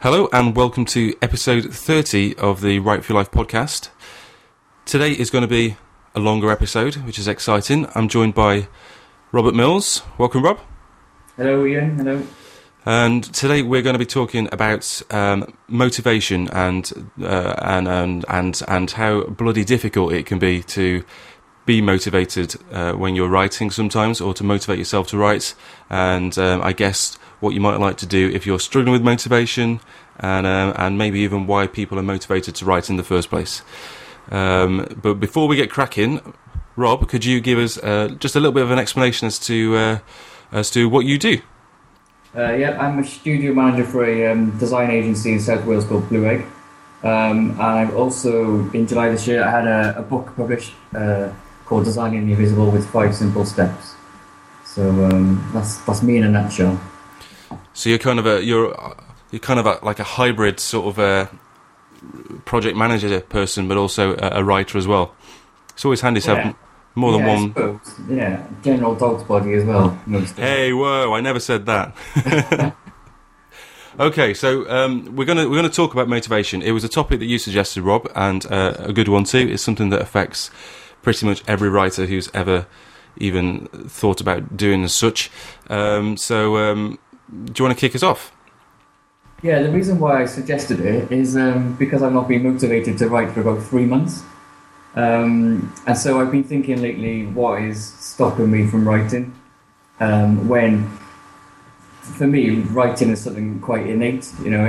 Hello and welcome to episode 30 of the Write For Your Life podcast. Today is going to be a longer episode, which is exciting. I'm joined by Robert Mills. Welcome, Rob. Hello, Ian. Hello. And today we're going to be talking about motivation and how bloody difficult it can be to be motivated when you're writing sometimes, or to motivate yourself to write. And I guess what you might like to do if you're struggling with motivation, and maybe even why people are motivated to write in the first place. But before we get cracking, Rob, could you give us just a little bit of an explanation as to what you do? Yeah, I'm a studio manager for a design agency in South Wales called Blue Egg. And I've also, in July this year, I had a book published called Designing the Invisible with 5 simple steps. So that's me in a nutshell. So you're kind of like a hybrid sort of a project manager person, but also a writer as well. It's always handy to have more than one. I suppose. Yeah, general dog's body as well. Hey, whoa! I never said that. Okay, so we're gonna talk about motivation. It was a topic that you suggested, Rob, and a good one too. It's something that affects pretty much every writer who's ever even thought about doing as such. Do you want to kick us off? Yeah, the reason why I suggested it is because I've not been motivated to write for about 3 months. And so I've been thinking lately, what is stopping me from writing? When, for me, writing is something quite innate. You know,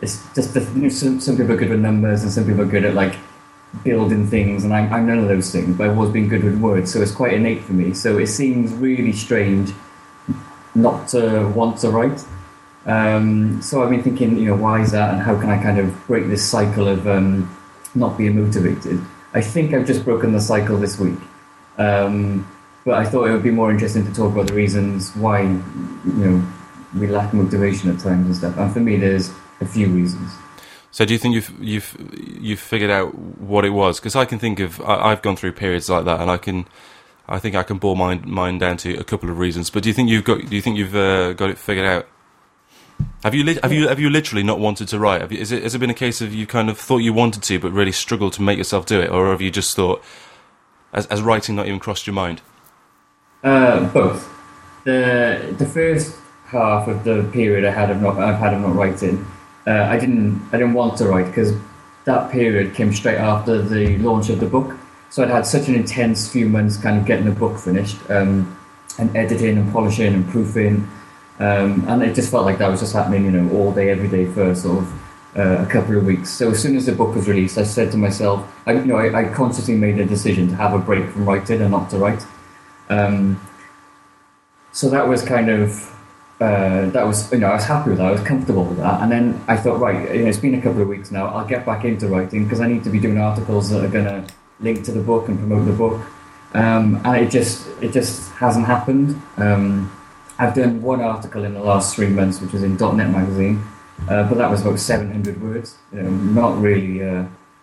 it's just the, you know, some people are good with numbers and some people are good at like building things, and I'm none of those things, but I've always been good with words, so it's quite innate for me. So it seems really strange not to want to write. So I've been thinking, you know, why is that, and how can I kind of break this cycle of not being motivated? I think I've just broken the cycle this week. But I thought it would be more interesting to talk about the reasons why, you know, we lack motivation at times and stuff. And for me, there's a few reasons. So do you think you've figured out what it was? Because I can think of, I've gone through periods like that, and I think I can boil mine down to a couple of reasons. But do you think you've got it figured out? Have you literally not wanted to write? Has it been a case of you kind of thought you wanted to, but really struggled to make yourself do it, or have you just thought, as writing not even crossed your mind? Both. The first half of the period I've had of not writing, I didn't want to write because that period came straight after the launch of the book. So I'd had such an intense few months kind of getting the book finished, and editing and polishing and proofing, and it just felt like that was just happening, you know, all day, every day for sort of a couple of weeks. So as soon as the book was released, I said to myself, I consciously made a decision to have a break from writing and not to write. So that was kind of, I was happy with that, I was comfortable with that, and then I thought, right, you know, it's been a couple of weeks now, I'll get back into writing because I need to be doing articles that are going to link to the book and promote the book, and it just hasn't happened. I've done one article in the last 3 months, which was in .net magazine, but that was about 700 words. You know, not really,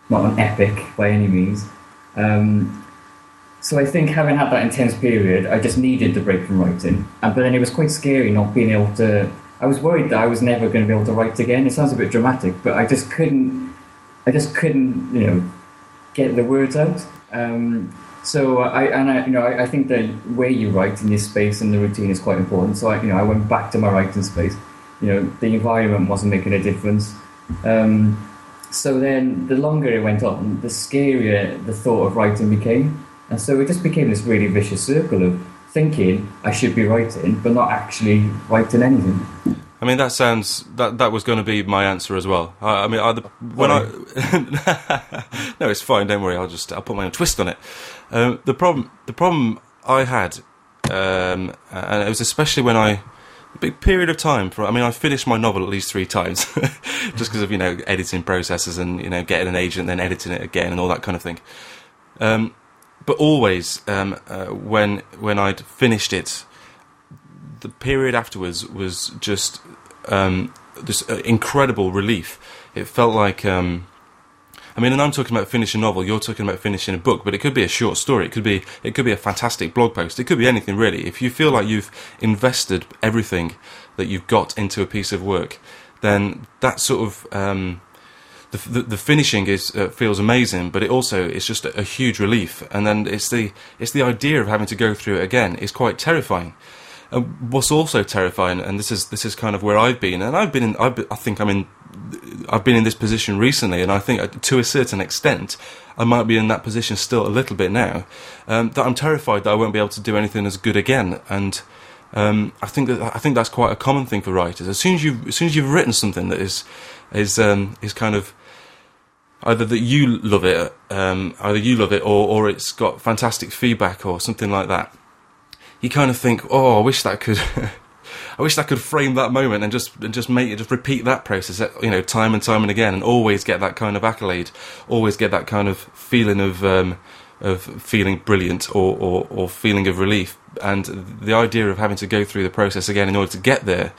not an epic by any means. So I think having had that intense period, I just needed the break from writing. But then it was quite scary not being able to. I was worried that I was never going to be able to write again. It sounds a bit dramatic, but I just couldn't. You know, get the words out. I think the way you write in this space and the routine is quite important. So I went back to my writing space. You know, the environment wasn't making a difference. So then the longer it went on, the scarier the thought of writing became. And so it just became this really vicious circle of thinking I should be writing, but not actually writing anything. I mean, that was going to be my answer as well. No, it's fine. Don't worry. I'll put my own twist on it. The problem I had, and it was especially when a big period of time. I finished my novel at least 3 times, just because of, you know, editing processes and, you know, getting an agent, then editing it again and all that kind of thing. But always, when I'd finished it, the period afterwards was just incredible relief. It felt like, and I'm talking about finishing a novel. You're talking about finishing a book, but it could be a short story. It could be a fantastic blog post. It could be anything really. If you feel like you've invested everything that you've got into a piece of work, then that sort of the finishing is feels amazing, but it also it's just a huge relief. And then it's the idea of having to go through it again is quite terrifying. And what's also terrifying, and this is kind of where I've been, and I've been in this position recently, and I think to a certain extent I might be in that position still a little bit now, that I'm terrified that I won't be able to do anything as good again. And I think that's quite a common thing for writers. As soon as you've written something that is kind of either that you love it, or it's got fantastic feedback or something like that, you kind of think, oh, I wish that could frame that moment and just make it, just repeat that process, time and again, and always get that kind of accolade, always get that kind of feeling of feeling brilliant or feeling of relief. And the idea of having to go through the process again in order to get there,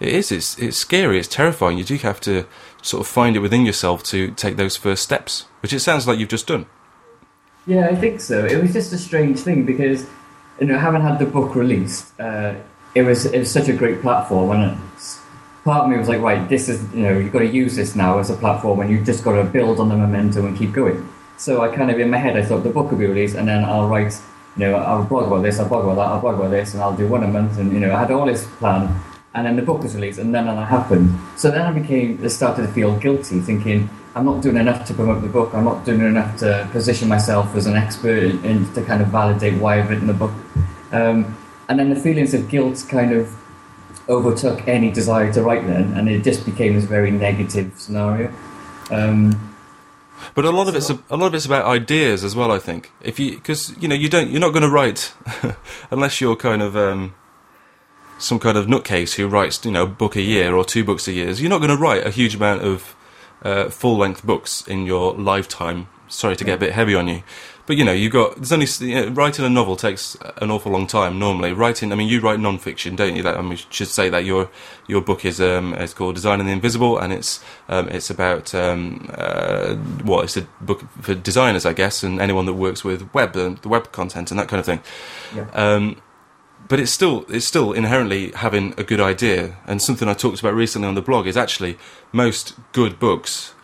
it's scary, it's terrifying. You do have to sort of find it within yourself to take those first steps, which it sounds like you've just done. Yeah, I think so. It was just a strange thing because, having had the book released, it was such a great platform, and part of me was like, right, this is, you've got to use this now as a platform, and you've just got to build on the momentum and keep going. So I kind of, in my head, I thought the book would be released, and then I'll write, I'll blog about this, I'll blog about that, I'll blog about this, and I'll do one a month, and, I had all this plan, and then the book was released, and none of that happened. So then I started to feel guilty, thinking, I'm not doing enough to promote the book, I'm not doing enough to position myself as an expert and to kind of validate why I've written the book. And then the feelings of guilt kind of overtook any desire to write then, and it just became this very negative scenario. But a lot of it's about ideas as well, I think. You're not going to write unless you're kind of some kind of nutcase who writes a book a year or two books a year. You're not going to write a huge amount of full-length books in your lifetime. Sorry to get a bit heavy on you, but writing a novel takes an awful long time normally. You write non-fiction, don't you? We should say that your book is it's called Designing the Invisible, and it's about it's a book for designers, I guess, and anyone that works with web and the web content and that kind of thing. Yeah. But it's still inherently having a good idea. And something I talked about recently on the blog is actually most good books,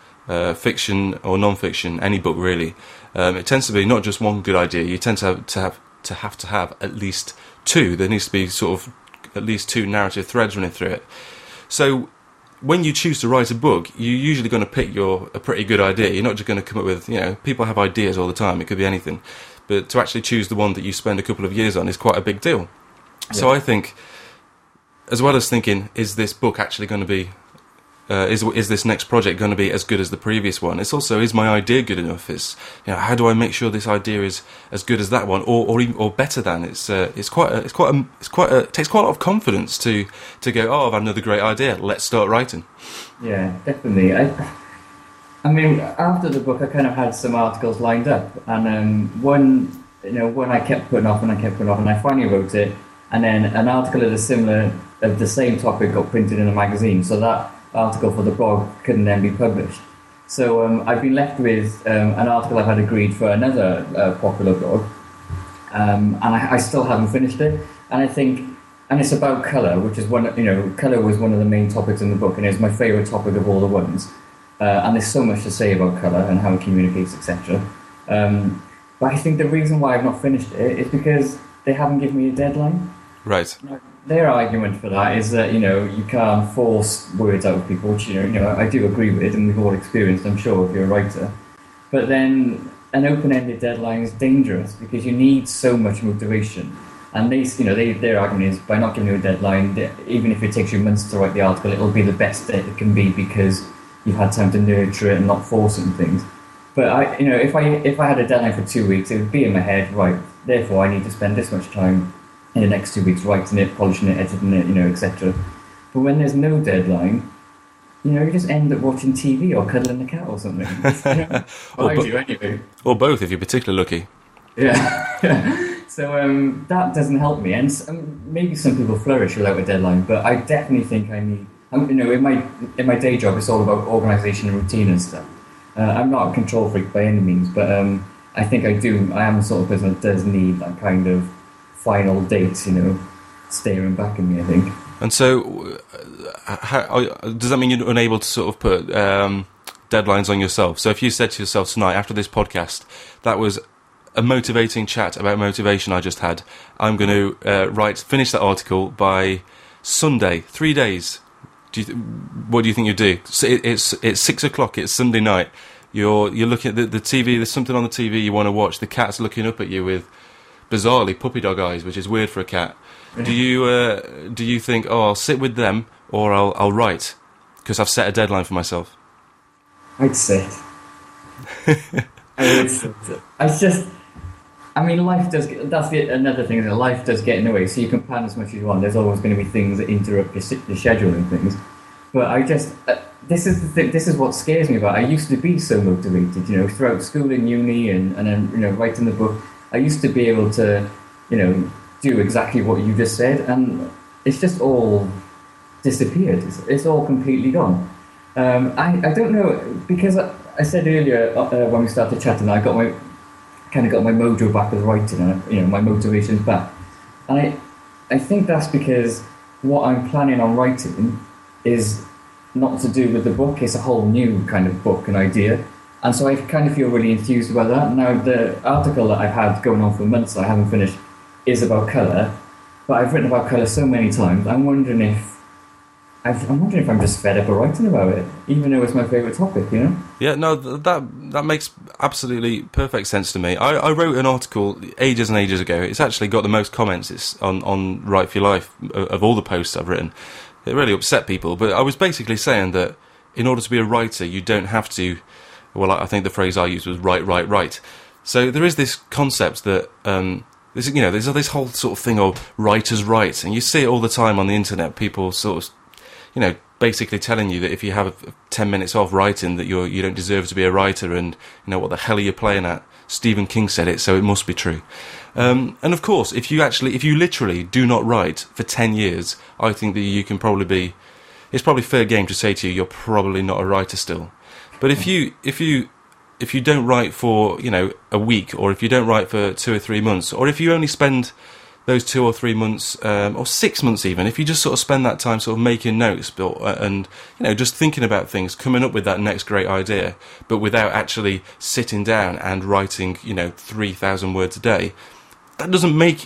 fiction or non-fiction, any book really, it tends to be not just one good idea. You tend to have at least two. There needs to be sort of at least two narrative threads running through it. So when you choose to write a book, you're usually going to pick a pretty good idea. You're not just going to come up with, people have ideas all the time. It could be anything. But to actually choose the one that you spend a couple of years on is quite a big deal. Yeah. So I think, as well as thinking, is this book actually going to be, is this next project going to be as good as the previous one? It's also, is my idea good enough? It's, how do I make sure this idea is as good as that one, or even better than? It takes quite a lot of confidence to go, oh, I've had another great idea, let's start writing. Yeah, definitely. I mean, after the book, I kind of had some articles lined up, and one I kept putting off, and I finally wrote it. And then an article of the same topic got printed in a magazine, so that article for the blog couldn't then be published. So I've been left with an article I've had agreed for another popular blog, and I still haven't finished it. And I think, and it's about colour, which is colour was one of the main topics in the book, and it's my favourite topic of all the ones. And there's so much to say about colour and how it communicates, etc. But I think the reason why I've not finished it is because they haven't given me a deadline. Right. Their argument for that is that, you can't force words out of people, which, I do agree with, and we've all experienced, I'm sure, if you're a writer. But then an open-ended deadline is dangerous because you need so much motivation. And their argument is, by not giving you a deadline, even if it takes you months to write the article, it'll be the best that it can be because you've had time to nurture it and not force it and things. But if I had a deadline for 2 weeks, it would be in my head, right, therefore I need to spend this much time in the next 2 weeks writing it, polishing it, editing it, etc. But when there's no deadline, you just end up watching TV or cuddling a cat or something. Or both, if you're particularly lucky. Yeah. So that doesn't help me. And maybe some people flourish without a deadline, but I definitely think I need... in my day job, it's all about organisation and routine and stuff. I'm not a control freak by any means, but I think I am the sort of person that does need that kind of final date, staring back at me, I think. And so, does that mean you're unable to sort of put deadlines on yourself? So if you said to yourself tonight, after this podcast, that was a motivating chat about motivation I just had, I'm going to finish that article by Sunday, 3 days. What do you think you do? So it's 6 o'clock. It's Sunday night. You're looking at the TV. There's something on the TV you want to watch. The cat's looking up at you with bizarrely puppy dog eyes, which is weird for a cat. Do you think, oh, I'll sit with them, or I'll write because I've set a deadline for myself? I'd sit. I would sit. It's just, I mean, life does. That's another thing. That life does get in the way. So you can plan as much as you want. There's always going to be things that interrupt your schedule and things. But I just, this is what scares me about it. I used to be so motivated, you know, throughout school and uni, and then, you know, writing the book. I used to be able to, you know, do exactly what you just said, and it's just all disappeared. It's all completely gone. I don't know, because I said earlier when we started chatting, I got my got my mojo back with writing, and you know, my motivation's back, and I think that's because what I'm planning on writing is not to do with the book. It's a whole new kind of book and idea, and so I kind of feel really enthused about that. Now, the article that I've had going on for months that I haven't finished is about colour, but I've written about colour so many times. I'm wondering if I'm just fed up of writing about it, even though it's my favourite topic, you know? Yeah, no, that makes absolutely perfect sense to me. I wrote an article ages and ages ago. It's actually got the most comments on Write For Your Life of all the posts I've written. It really upset people, but I was basically saying that in order to be a writer, you don't have to... Well, I think the phrase I used was write. So there is this concept that... you know, there's this whole sort of thing of writers write, and you see it all the time on the internet, people sort of... You know, basically telling you that if you have 10 minutes off writing, that you don't deserve to be a writer, and you know what the hell are you playing at? Stephen King said it, so it must be true. And of course, if you literally do not write for 10 years, I think that you can probably be. It's probably fair game to say to you, you're probably not a writer still. But if you don't write for, you know, a week, or if you don't write for 2 or 3 months, or if you only spend those 2 or 3 months, or 6 months even, if you just sort of spend that time sort of making notes and, you know, just thinking about things, coming up with that next great idea, but without actually sitting down and writing, you know, 3,000 words a day, that doesn't mean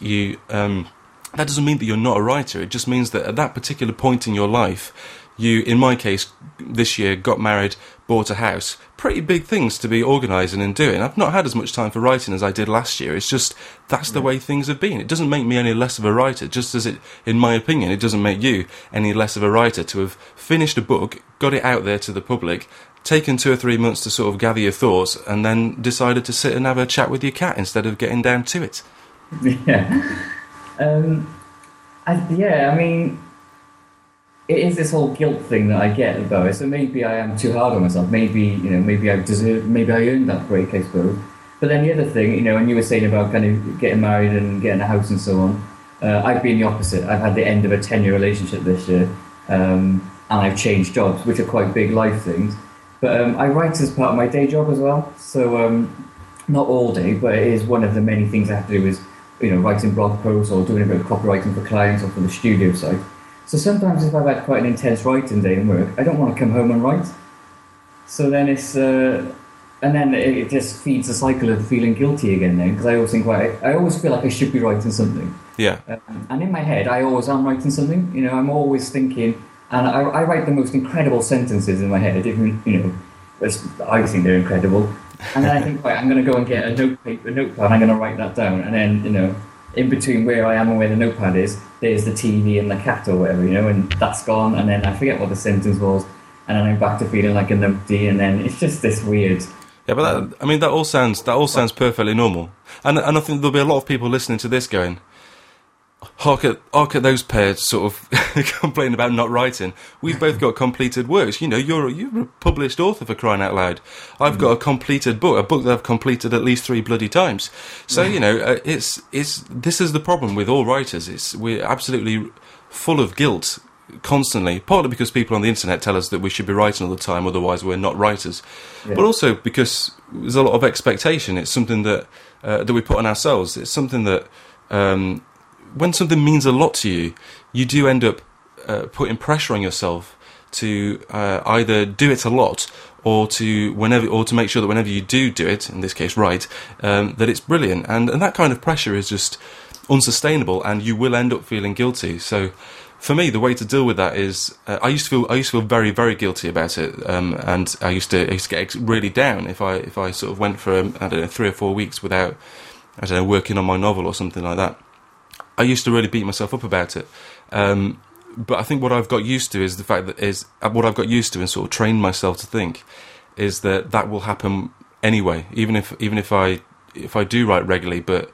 that you're not a writer. It just means that at that particular point in your life, you, in my case, this year, got married, bought a house, pretty big things to be organising and doing. I've not had as much time for writing as I did last year. It's just, that's the way things have been. It doesn't make me any less of a writer, just as it, in my opinion, it doesn't make you any less of a writer to have finished a book, got it out there to the public, taken 2 or 3 months to sort of gather your thoughts, and then decided to sit and have a chat with your cat instead of getting down to it. Yeah. I mean... It is this whole guilt thing that I get about it. So maybe I am too hard on myself. Maybe, you know, maybe I earned that break, I suppose. But then the other thing, you know, and you were saying about kind of getting married and getting a house and so on. I've been the opposite. I've had the end of a 10-year relationship this year, and I've changed jobs, which are quite big life things. But I write as part of my day job as well. So not all day, but it is one of the many things I have to do is, you know, writing blog posts or doing a bit of copywriting for clients or for the studio side. So sometimes if I've had quite an intense writing day in work, I don't want to come home and write. So then it's... and then it just feeds the cycle of feeling guilty again then, because I always feel like I should be writing something. Yeah. And in my head, I always am writing something. You know, I'm always thinking... And I write the most incredible sentences in my head. Even, you know, I think they're incredible. And then I think, right, I'm going to go and get a notepad, and I'm going to write that down. And then, you know... in between where I am and where the notepad is, there's the TV and the cat or whatever, you know, and that's gone, and then I forget what the sentence was, and then I'm back to feeling like a numpty, and then it's just this weird... Yeah, but that all sounds perfectly normal. And I think there'll be a lot of people listening to this going, hark at those pairs sort of complaining about not writing. We've both got completed works. You know, you're a published author, for crying out loud. I've got a completed book, a book that I've completed at least 3 bloody times. So, you know, this is the problem with all writers. We're absolutely full of guilt constantly, partly because people on the internet tell us that we should be writing all the time, otherwise we're not writers, but also because there's a lot of expectation. It's something that that we put on ourselves. It's something that... when something means a lot to you, you do end up putting pressure on yourself to either do it a lot or to make sure that whenever you do it, in this case write, that it's brilliant. And that kind of pressure is just unsustainable, and you will end up feeling guilty. So for me, the way to deal with that is I used to feel very, very guilty about it, and I used to get really down if I sort of went for 3 or 4 weeks without working on my novel or something like that. I used to really beat myself up about it. But I think what I've got used to is the fact that what I've got used to and sort of trained myself to think is that that will happen anyway, even if I do write regularly. But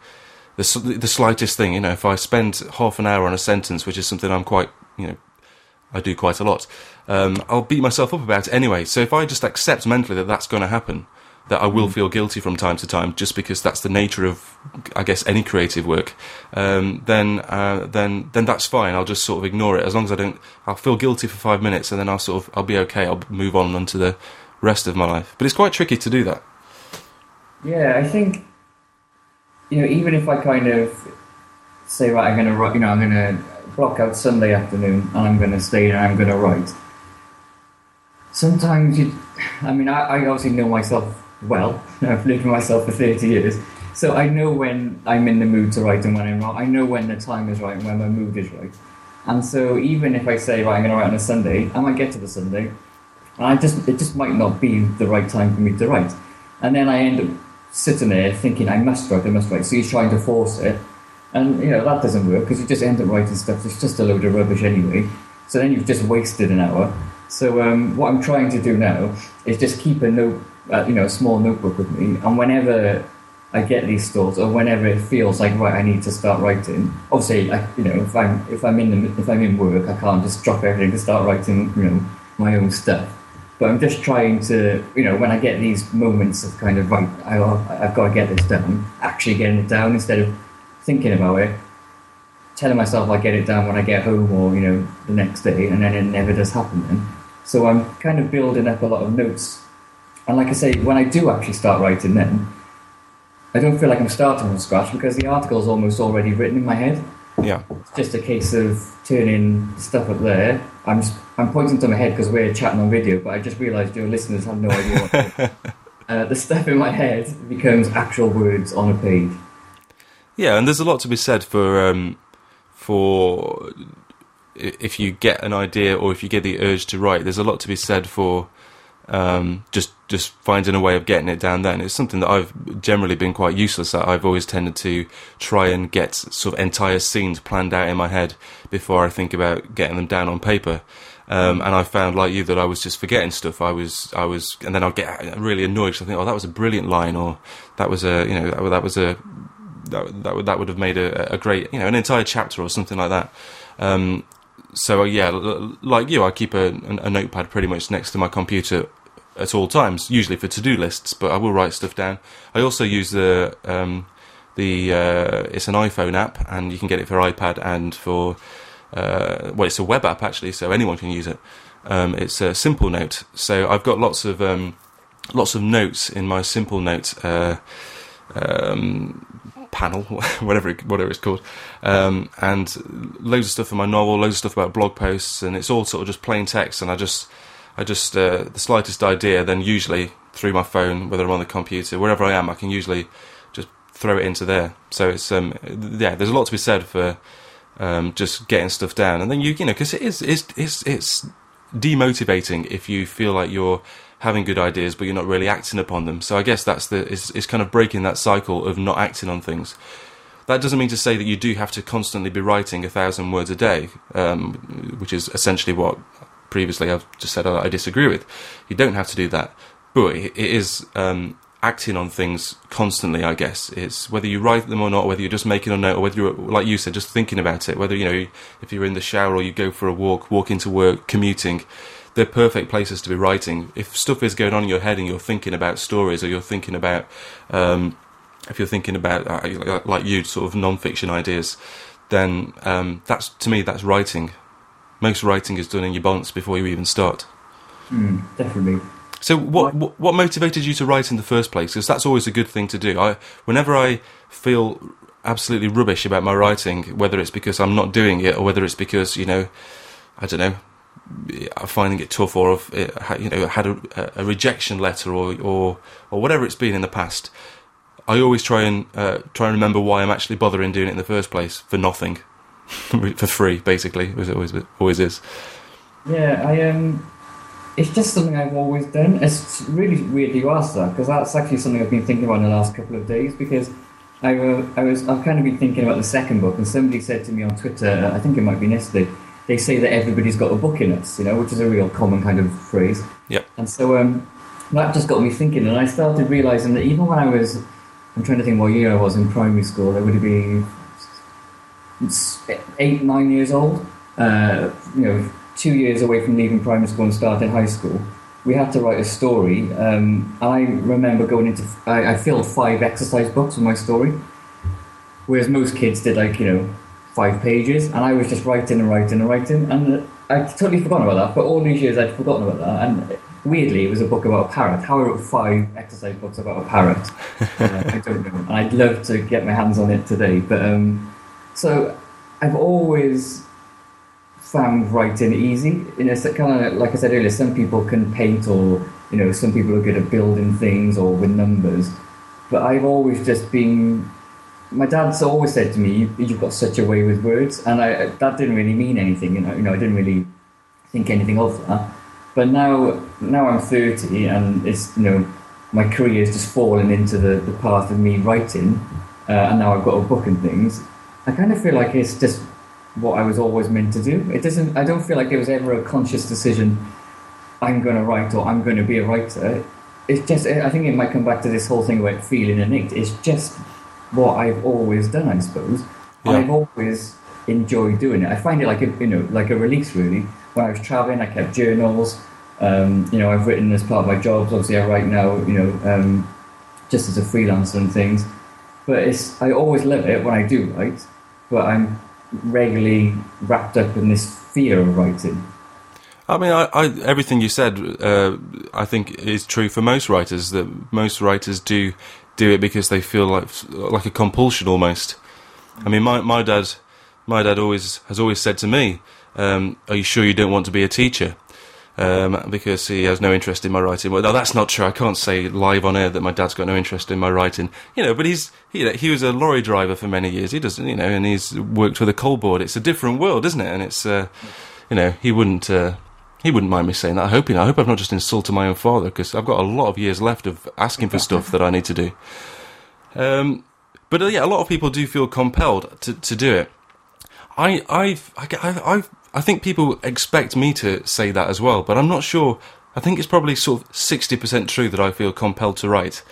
the slightest thing, if I spend half an hour on a sentence, which is something I'm quite, I do quite a lot, I'll beat myself up about it anyway. So if I just accept mentally that that's going to happen, that I will feel guilty from time to time, just because that's the nature of, I guess, any creative work, then that's fine. I'll just sort of ignore it as long as I don't. I'll feel guilty for 5 minutes, and then I'll be okay. I'll move on to the rest of my life. But it's quite tricky to do that. Yeah, I think even if I kind of say, right, I'm going to write. I'm going to block out Sunday afternoon, and I'm going to stay and I'm going to write. Sometimes I obviously know myself. Well, I've lived with myself for 30 years, so I know when I'm in the mood to write and when I'm not. I know when the time is right and when my mood is right. And so even if I say, right, I'm going to write on a Sunday, I might get to the Sunday, and it just might not be the right time for me to write. And then I end up sitting there thinking, I must write. So you're trying to force it, and that doesn't work, because you just end up writing stuff that's just a load of rubbish anyway. So then you've just wasted an hour. So what I'm trying to do now is just keep a note, a small notebook with me, and whenever I get these thoughts, or whenever it feels like, right, I need to start writing. Obviously, if I'm in work, I can't just drop everything and start writing, my own stuff. But I'm just trying to, when I get these moments of kind of, right, I've got to get this down, actually getting it down instead of thinking about it, telling myself I'll get it down when I get home or the next day, and then it never does happen. Then, so I'm kind of building up a lot of notes. And like I say, when I do actually start writing then, I don't feel like I'm starting from scratch, because the article's almost already written in my head. Yeah. It's just a case of turning stuff up there. I'm pointing to my head because we're chatting on video, but I just realised your listeners have no idea what to do. The stuff in my head becomes actual words on a page. Yeah, and there's a lot to be said for if you get an idea or if you get the urge to write, there's a lot to be said for just finding a way of getting it down then. It's something that I've generally been quite useless at. I've always tended to try and get sort of entire scenes planned out in my head before I think about getting them down on paper. And I found, like you, that I was just forgetting stuff. I was, and then I'd get really annoyed because I think, oh, that was a brilliant line, or that was a, that would have made a great, an entire chapter or something like that. So yeah, like you, I keep a notepad pretty much next to my computer at all times, usually for to-do lists, but I will write stuff down. I also use it's an iPhone app, and you can get it for iPad and for, it's a web app actually, so anyone can use it. It's a SimpleNote. So I've got lots of notes in my SimpleNote panel, whatever it's called, and loads of stuff in my novel, loads of stuff about blog posts, and it's all sort of just plain text. And I just the slightest idea, then usually through my phone, whether I'm on the computer, wherever I am, I can usually just throw it into there. So it's there's a lot to be said for just getting stuff down. And then because it's demotivating if you feel like you're having good ideas but you're not really acting upon them. So I guess it's kind of breaking that cycle of not acting on things. That doesn't mean to say that you do have to constantly be writing 1,000 words a day, which is essentially what previously I've just said I disagree with. You don't have to do that, but it is acting on things constantly, I guess. It's whether you write them or not, whether you're just making a note, or whether you're, like you said, just thinking about it, whether if you're in the shower or you go for a walk into work, commuting. They're perfect places to be writing. If stuff is going on in your head and you're thinking about stories, or you're thinking about, if you're thinking about, like you, sort of non-fiction ideas, then that's, to me, that's writing. Most writing is done in your bonds before you even start. Definitely. So what motivated you to write in the first place? Because that's always a good thing to do. Whenever I feel absolutely rubbish about my writing, whether it's because I'm not doing it or whether it's because, I don't know, finding it tough, or if it, you know, had a rejection letter or whatever it's been in the past, I always try and remember why I'm actually bothering doing it in the first place, for nothing, for free, basically, as it always is. Yeah, it's just something I've always done. It's really weird you asked that, because that's actually something I've been thinking about in the last couple of days, because I've kind of been thinking about the second book, and somebody said to me on Twitter, I think it might be yesterday, they say that everybody's got a book in us, you know, which is a real common kind of phrase. Yep. And so that just got me thinking, and I started realising that even when I'm trying to think what year I was in primary school, I would have been 8, 9 years old, you know, 2 years away from leaving primary school and starting high school. We had to write a story. I remember going into... I filled 5 exercise books with my story, whereas most kids did, like, you know, 5 pages, and I was just writing. And I totally forgot about that, but all these years I'd forgotten about that. And weirdly, it was a book about a parrot. How I wrote 5 exercise books about a parrot, I don't know. And I'd love to get my hands on it today. But so I've always... found writing easy. In a kind of, like I said earlier, some people can paint, or you know, some people are good at building things or with numbers. But I've always just been. My dad's always said to me, "You've got such a way with words," and that didn't really mean anything. You know, I didn't really think anything of that. But now I'm 30, and it's, you know, my career is just fallen into the path of me writing, and now I've got a book and things. I kind of feel like it's just what I was always meant to do. It doesn't. I don't feel like it was ever a conscious decision, I'm going to write, or I'm going to be a writer. It's just, I think it might come back to this whole thing about feeling innate. It's just what I've always done, I suppose. Yeah. And I've always enjoyed doing it. I find it like a, you know, like a release, really. When I was travelling, I kept journals. You know, I've written as part of my jobs. Obviously, I write now, you know, just as a freelancer and things. But it's, I always love it when I do write, but I'm regularly wrapped up in this fear of writing. I mean, I everything you said, I think, is true for most writers. That most writers do it because they feel like a compulsion almost. I mean, my dad has always said to me, "Are you sure you don't want to be a teacher?" Because he has no interest in my writing. Well, no, that's not true. I can't say live on air that my dad's got no interest in my writing. You know, but he was a lorry driver for many years. He doesn't, you know, and he's worked with a coal board. It's a different world, isn't it? And it's, you know, he wouldn't mind me saying that. I hope I've not just insulted my own father, because I've got a lot of years left of asking for stuff that I need to do. But yeah, a lot of people do feel compelled to do it. I think people expect me to say that as well, but I'm not sure. I think it's probably sort of 60% true that I feel compelled to write.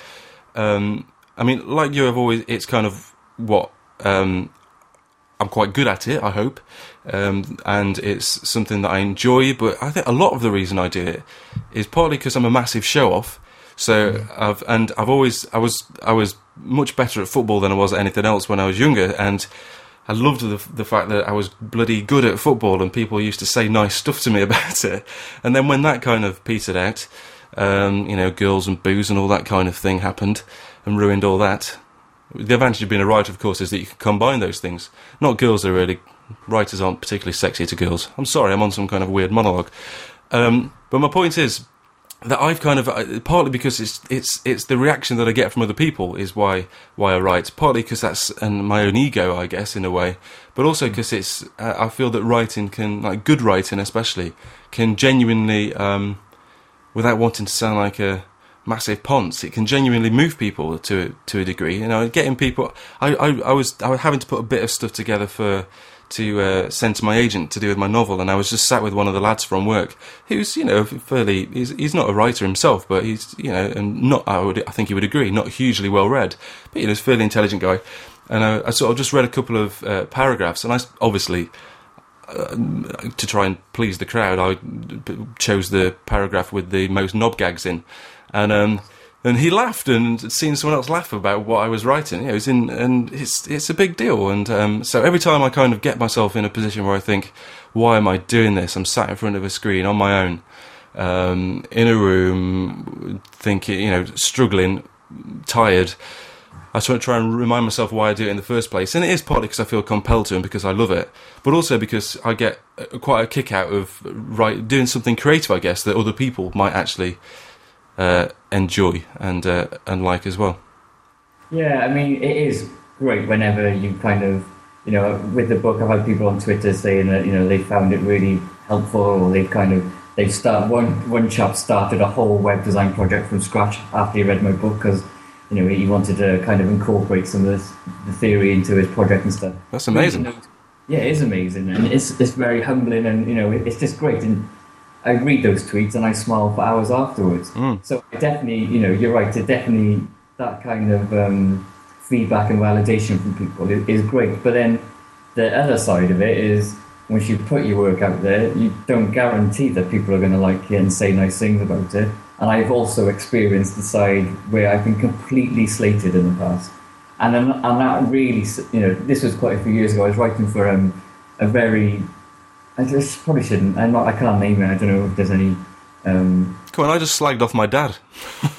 I mean, like you have always, it's kind of what, I'm quite good at it, I hope. And it's something that I enjoy, but I think a lot of the reason I do it is partly because I'm a massive show off. So I was much better at football than I was at anything else when I was younger, and I loved the fact that I was bloody good at football and people used to say nice stuff to me about it. And then when that kind of petered out, you know, girls and booze and all that kind of thing happened and ruined all that. The advantage of being a writer, of course, is that you can combine those things. Not girls are really... Writers aren't particularly sexy to girls. I'm sorry, I'm on some kind of weird monologue. But my point is that I've kind of... Partly because it's the reaction that I get from other people is why I write. Partly because that's my own ego, I guess, in a way. But also because it's... I feel that writing can... Like, good writing, especially, can genuinely... without wanting to sound like a massive ponce, it can genuinely move people to a degree. You know, getting people... I was having to put a bit of stuff together to send to my agent to do with my novel, and I was just sat with one of the lads from work who's, you know, fairly... He's not a writer himself, but he's, you know, and not... I think he would agree, not hugely well-read, but, you know, he's a fairly intelligent guy. And I sort of just read a couple of paragraphs, and I obviously... to try and please the crowd, I chose the paragraph with the most knob gags in, and he laughed, and seeing someone else laugh about what I was writing, you know, it's a big deal. And so every time I kind of get myself in a position where I think, why am I doing this? I'm sat in front of a screen on my own, in a room, thinking, you know, struggling, tired. I try and remind myself why I do it in the first place. And it is partly because I feel compelled to and because I love it, but also because I get quite a kick out of doing something creative, I guess, that other people might actually enjoy and like as well. Yeah, I mean, it is great whenever you kind of, you know, with the book, I've had people on Twitter saying that, you know, they found it really helpful, or they've kind of, one chap started a whole web design project from scratch after he read my book, because, you know, he wanted to kind of incorporate some of this, the theory into his project and stuff. That's amazing. Yeah, it is amazing, and it's very humbling, and, you know, it's just great, and I read those tweets and I smile for hours afterwards. So I definitely, you know, you're right, it definitely, that kind of feedback and validation from people is great. But then the other side of it is, once you put your work out there, you don't guarantee that people are going to like it and say nice things about it. And I've also experienced the side where I've been completely slated in the past. And then, and that really, you know, this was quite a few years ago. I was writing for a very, I just probably shouldn't, I can't name it, I don't know if there's any... Come on, I just slagged off my dad.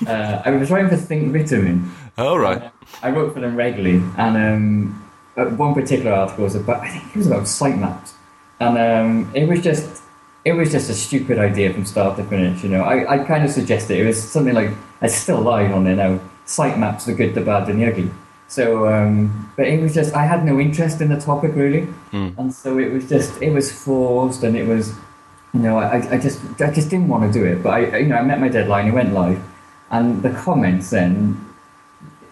I was writing for Think Vitamin. Oh, right. I wrote for them regularly, and one particular article was about, I think it was about sitemaps. And it was just a stupid idea from start to finish, you know. I kind of suggested it was something like, it's still live on there now, sitemaps, the good, the bad and the ugly. So but it was just, I had no interest in the topic really. And so it was just, it was forced, and it was, you know, I just didn't want to do it. But I met my deadline, it went live, and the comments then,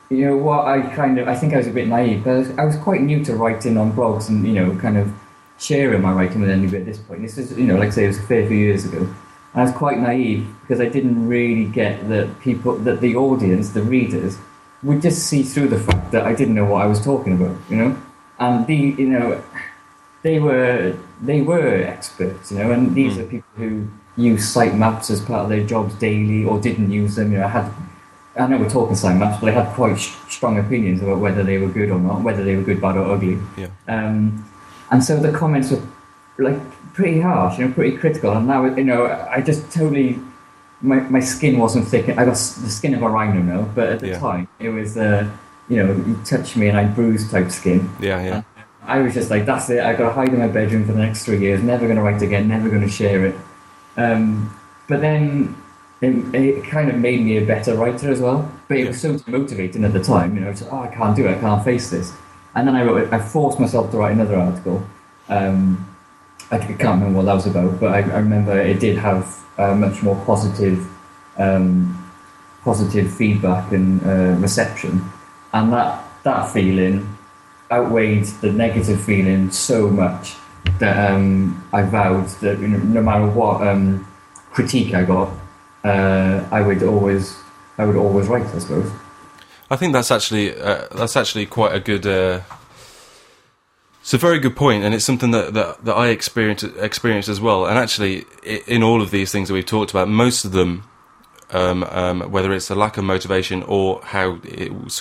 you know what, I think I was a bit naive, but I was quite new to writing on blogs and, you know, kind of sharing my writing with anybody at this point. This is, you know, like I say, it was a fair few years ago. I was quite naive because I didn't really get that people, that the audience, the readers, would just see through the fact that I didn't know what I was talking about, you know. And they were experts, you know, and these are people who use sitemaps as part of their jobs daily, or didn't use them. You know, I know we're talking sitemaps, but I had quite strong opinions about whether they were good or not, whether they were good, bad, or ugly. Yeah. And so the comments were like pretty harsh, you know, pretty critical. And now, you know, I just totally, my skin wasn't thick. I got the skin of a rhino now, but at the time it was, you know, you touch me and I bruise type skin. Yeah, yeah. And I was just like, that's it. I got to hide in my bedroom for the next 3 years. Never going to write again. Never going to share it. But then it kind of made me a better writer as well. But it was so demotivating at the time. You know, it's like, I can't do it. I can't face this. And then I wrote it. I forced myself to write another article. I can't remember what that was about, but I remember it did have much more positive feedback and reception. And that feeling outweighed the negative feeling so much that I vowed that, you know, no matter what critique I got, I would always write, I suppose. I think that's actually quite a good. It's a very good point, and it's something that I experienced as well. And actually, in all of these things that we've talked about, most of them, whether it's a lack of motivation or how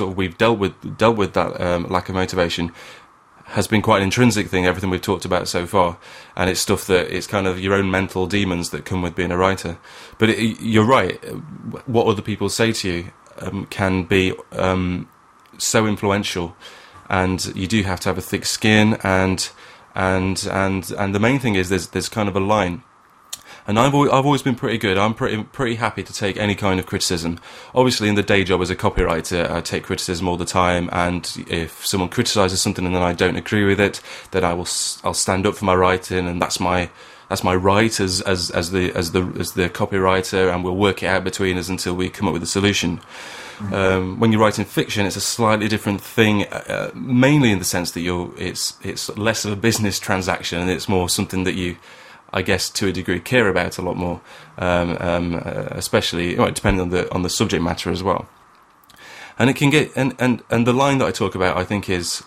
we've dealt with that lack of motivation, has been quite an intrinsic thing. Everything we've talked about so far, and it's stuff that it's kind of your own mental demons that come with being a writer. But you're right. What other people say to you can be so influential, and you do have to have a thick skin, and the main thing is there's kind of a line. And I've always been pretty good. I'm pretty happy to take any kind of criticism. Obviously, in the day job as a copywriter, I take criticism all the time. And if someone criticises something and then I don't agree with it, then I'll stand up for my writing, and that's my right as the copywriter, and we'll work it out between us until we come up with a solution. Mm-hmm. When you're writing fiction, it's a slightly different thing, mainly in the sense that it's less of a business transaction, and it's more something that you, I guess, to a degree, care about a lot more, especially, well, depending on the subject matter as well. And it can get and the line that I talk about, I think, is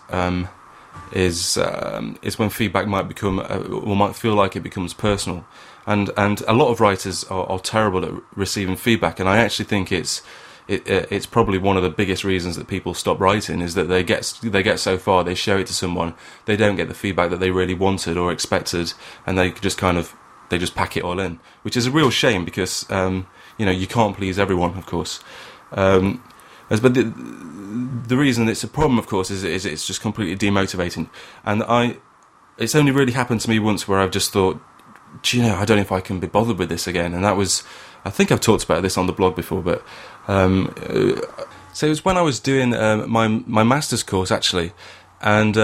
when feedback might become or might feel like it becomes personal, and a lot of writers are terrible at receiving feedback, and I actually think it's probably one of the biggest reasons that people stop writing, is that they get so far, they show it to someone, they don't get the feedback that they really wanted or expected, and they just pack it all in, which is a real shame because you know, you can't please everyone, of course. But the reason it's a problem, of course, is it's just completely demotivating. And it's only really happened to me once where I've just thought, do you know, I don't know if I can be bothered with this again. And that was, I think I've talked about this on the blog before, but so it was when I was doing my master's course, actually, and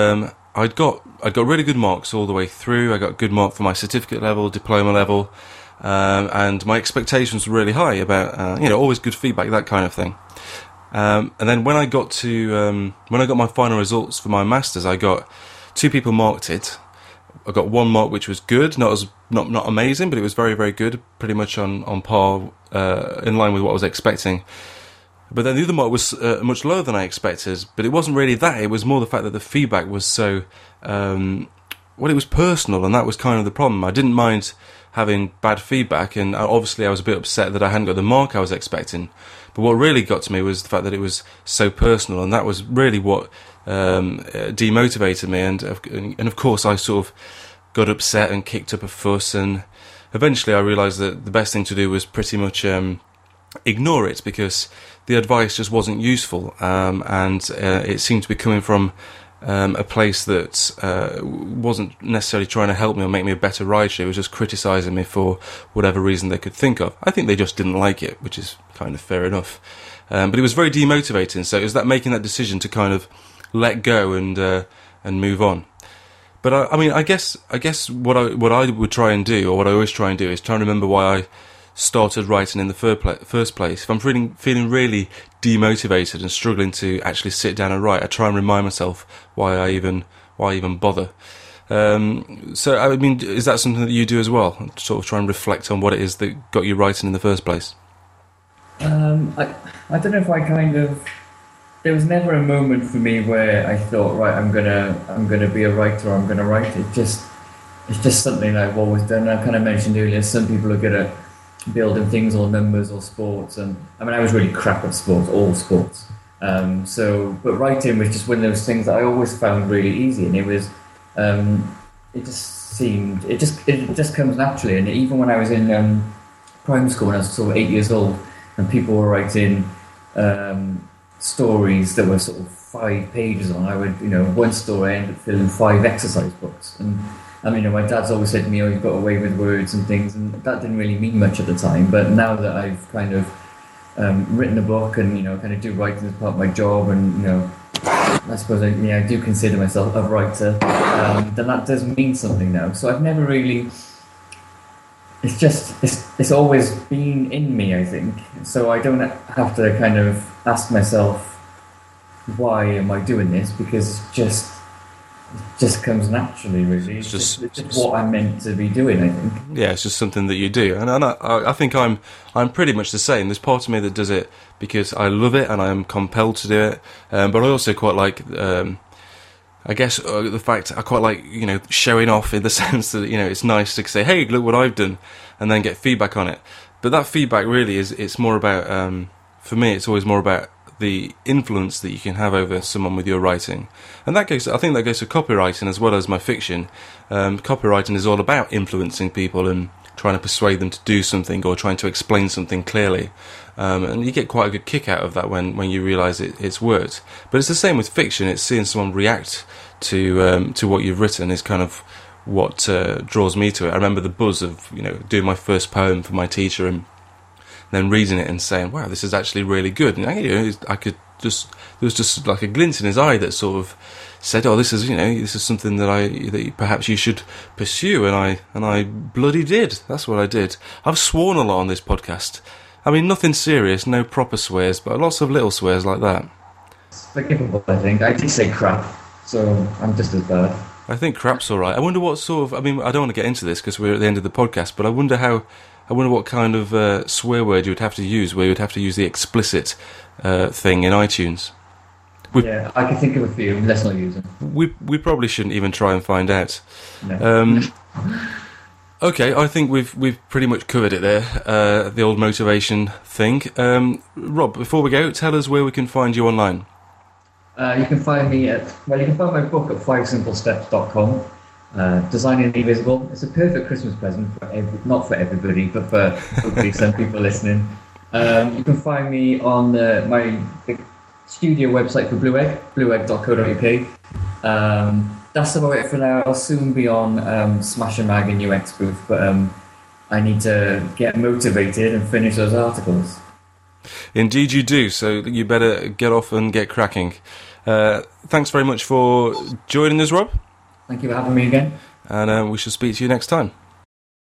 I'd got really good marks all the way through. I got a good mark for my certificate level, diploma level, and my expectations were really high about always good feedback, that kind of thing. And then when I got to when I got my final results for my master's, I got two people marked it. I got one mark which was good, not amazing, but it was very, very good, pretty much on par, in line with what I was expecting. But then the other mark was much lower than I expected, but it wasn't really that. It was more the fact that the feedback was so, it was personal, and that was kind of the problem. I didn't mind having bad feedback, and obviously I was a bit upset that I hadn't got the mark I was expecting. But what really got to me was the fact that it was so personal, and that was really what demotivated me. And of course I sort of got upset and kicked up a fuss, and eventually I realised that the best thing to do was pretty much ignore it, because the advice just wasn't useful, and it seemed to be coming from a place that wasn't necessarily trying to help me or make me a better rider. It was just criticising me for whatever reason they could think of. I think they just didn't like it, which is kind of fair enough. But it was very demotivating, so it was that making that decision to kind of let go and move on. But I guess what I would try and do, or what I always try and do, is try and remember why I started writing in the first place. If I'm feeling really demotivated and struggling to actually sit down and write, I try and remind myself why I even bother. So I mean, is that something that you do as well? Sort of try and reflect on what it is that got you writing in the first place. I don't know if I kind of. There was never a moment for me where I thought, right, I'm gonna be a writer. I'm gonna write. It's just something I've always done. I kind of mentioned earlier, some people are good at building things or numbers or sports, and I was really crap at sports, all sports. But writing was just one of those things that I always found really easy, and it was, it just comes naturally. And even when I was in primary school, when I was sort of 8 years old, and people were writing stories that were sort of 5 pages long, I would, one story I ended up filling 5 exercise books. And my dad's always said to me, "Oh, you've got away with words and things," and that didn't really mean much at the time. But now that I've kind of written a book and kind of do writing as part of my job, and I suppose I do consider myself a writer, then that does mean something now. So I've never really. It's just it's always been in me, I think. So I don't have to kind of ask myself, why am I doing this? Because it's just. It just comes naturally, really. It's just what I'm meant to be doing, I think. Yeah, it's just something that you do, and I think I'm pretty much the same. There's part of me that does it because I love it and I am compelled to do it, but I also quite like, the fact I quite like showing off, in the sense that it's nice to say, "Hey, look what I've done," and then get feedback on it. But that feedback really it's more about for me. It's always more about the influence that you can have over someone with your writing, and I think that goes to copywriting as well as my fiction. Copywriting is all about influencing people and trying to persuade them to do something or trying to explain something clearly, and you get quite a good kick out of that when you realise it's worked. But it's the same with fiction; it's seeing someone react to what you've written is kind of what draws me to it. I remember the buzz of doing my first poem for my teacher and then reading it and saying, "Wow, this is actually really good." And I could just, there was just like a glint in his eye that sort of said, "Oh, this is this is something that perhaps you should pursue." And I bloody did. That's what I did. I've sworn a lot on this podcast. I mean, nothing serious, no proper swears, but lots of little swears like that. It's forgivable, I think. I did say crap, so I'm just as bad. I think crap's all right. I wonder what sort of. I mean, I don't want to get into this because we're at the end of the podcast, but I wonder how. I wonder what kind of swear word you would have to use, where you would have to use the explicit thing in iTunes. Yeah, I can think of a few. Let's not use them. We probably shouldn't even try and find out. No. Okay, I think we've pretty much covered it there, the old motivation thing. Rob, before we go, tell us where we can find you online. You can find me at... Well, you can find my book at 5simplesteps.com. Designing the Invisible. It's a perfect Christmas present, not for everybody, but for hopefully some people listening. You can find me on my studio website for Blue Egg, blueegg.co.uk. That's about it for now. I'll soon be on Smashing Mag and UX Booth, but I need to get motivated and finish those articles. Indeed you do, so you better get off and get cracking. Thanks very much for joining us, Rob. Thank you for having me again. And we shall speak to you next time.